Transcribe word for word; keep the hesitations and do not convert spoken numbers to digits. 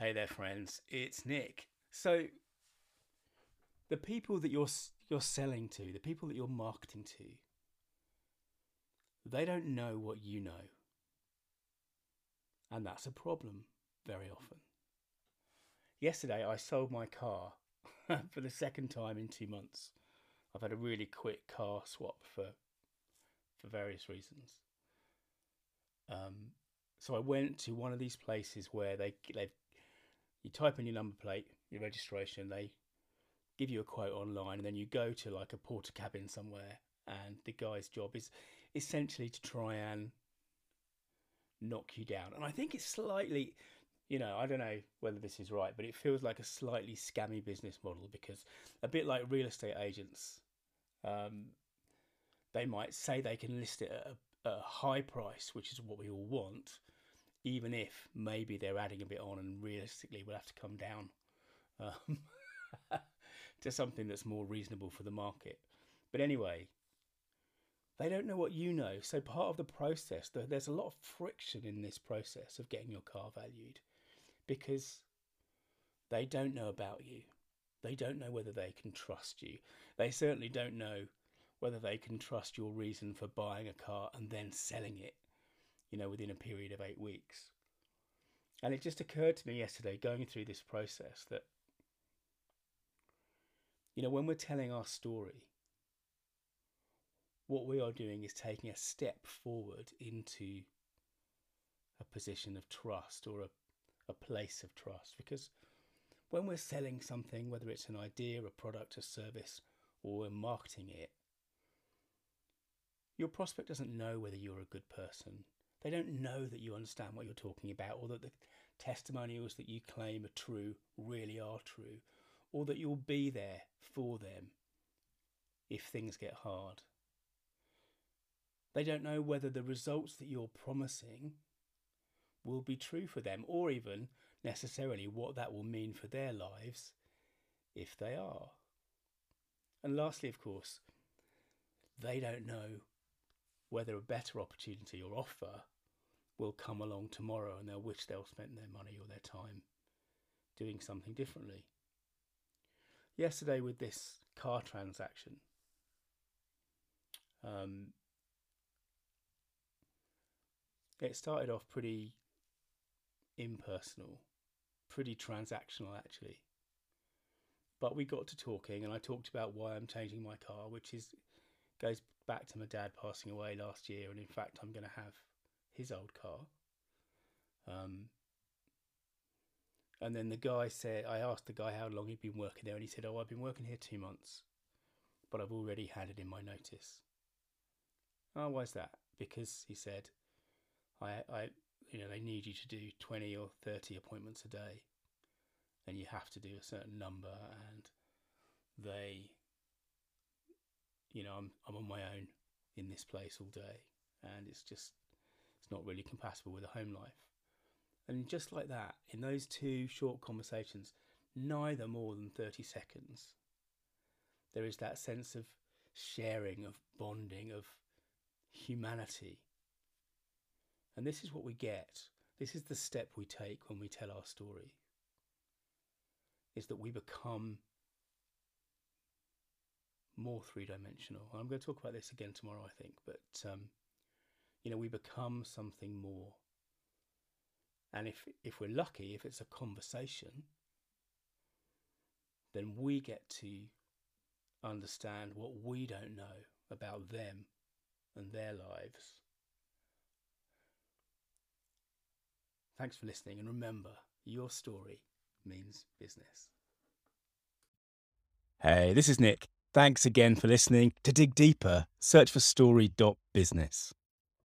Hey there friends, it's Nick. So the people that you're you're selling to, the people that you're marketing to, they don't know what you know. And that's a problem very often. Yesterday I sold my car for the second time in two months. I've had a really quick car swap for for various reasons. Um, so I went to one of these places where they they've you type in your number plate, your registration, they give you a quote online, and then you go to like a porter cabin somewhere, and the guy's job is essentially to try and knock you down. And I think it's slightly, you know, I don't know whether this is right, but it feels like a slightly scammy business model, because a bit like real estate agents, um, they might say they can list it at a, at a high price, which is what we all want, even if maybe they're adding a bit on, and realistically we'll have to come down um, to something that's more reasonable for the market. But anyway, they don't know what you know. So part of the process, there's a lot of friction in this process of getting your car valued, because they don't know about you. They don't know whether they can trust you. They certainly don't know whether they can trust your reason for buying a car and then selling it, you know, within a period of eight weeks. And it just occurred to me yesterday, going through this process, that, you know, when we're telling our story, what we are doing is taking a step forward into a position of trust, or a, a place of trust. Because when we're selling something, whether it's an idea, a product, a service, or we're marketing it, your prospect doesn't know whether you're a good person. They don't know that you understand what you're talking about, or that the testimonials that you claim are true really are true, or that you'll be there for them if things get hard. They don't know whether the results that you're promising will be true for them, or even necessarily what that will mean for their lives if they are. And lastly, of course, they don't know whether a better opportunity or offer will come along tomorrow, and they'll wish they'll spend their money or their time doing something differently. Yesterday with this car transaction, um, it started off pretty impersonal, pretty transactional actually. But we got to talking, and I talked about why I'm changing my car, which is goes back to my dad passing away last year, and in fact I'm going to have his old car. Um, and then the guy said, I asked the guy how long he'd been working there, and he said, oh, I've been working here two months, but I've already handed in my notice. Oh, why's that? Because he said, I, I, you know, they need you to do twenty or thirty appointments a day, and you have to do a certain number, and they... You know, I'm I'm on my own in this place all day, and it's just it's not really compatible with a home life. And just like that, in those two short conversations, neither more than thirty seconds, there is that sense of sharing, of bonding, of humanity. And this is what we get. This is the step we take when we tell our story, is that we become more three-dimensional. I'm going to talk about this again tomorrow, I think, but um, you know, we become something more. And if if we're lucky, if it's a conversation, then we get to understand what we don't know about them and their lives. Thanks for listening, and remember, your story means business. Hey, this is Nick. Thanks again for listening. To dig deeper, search for story dot business.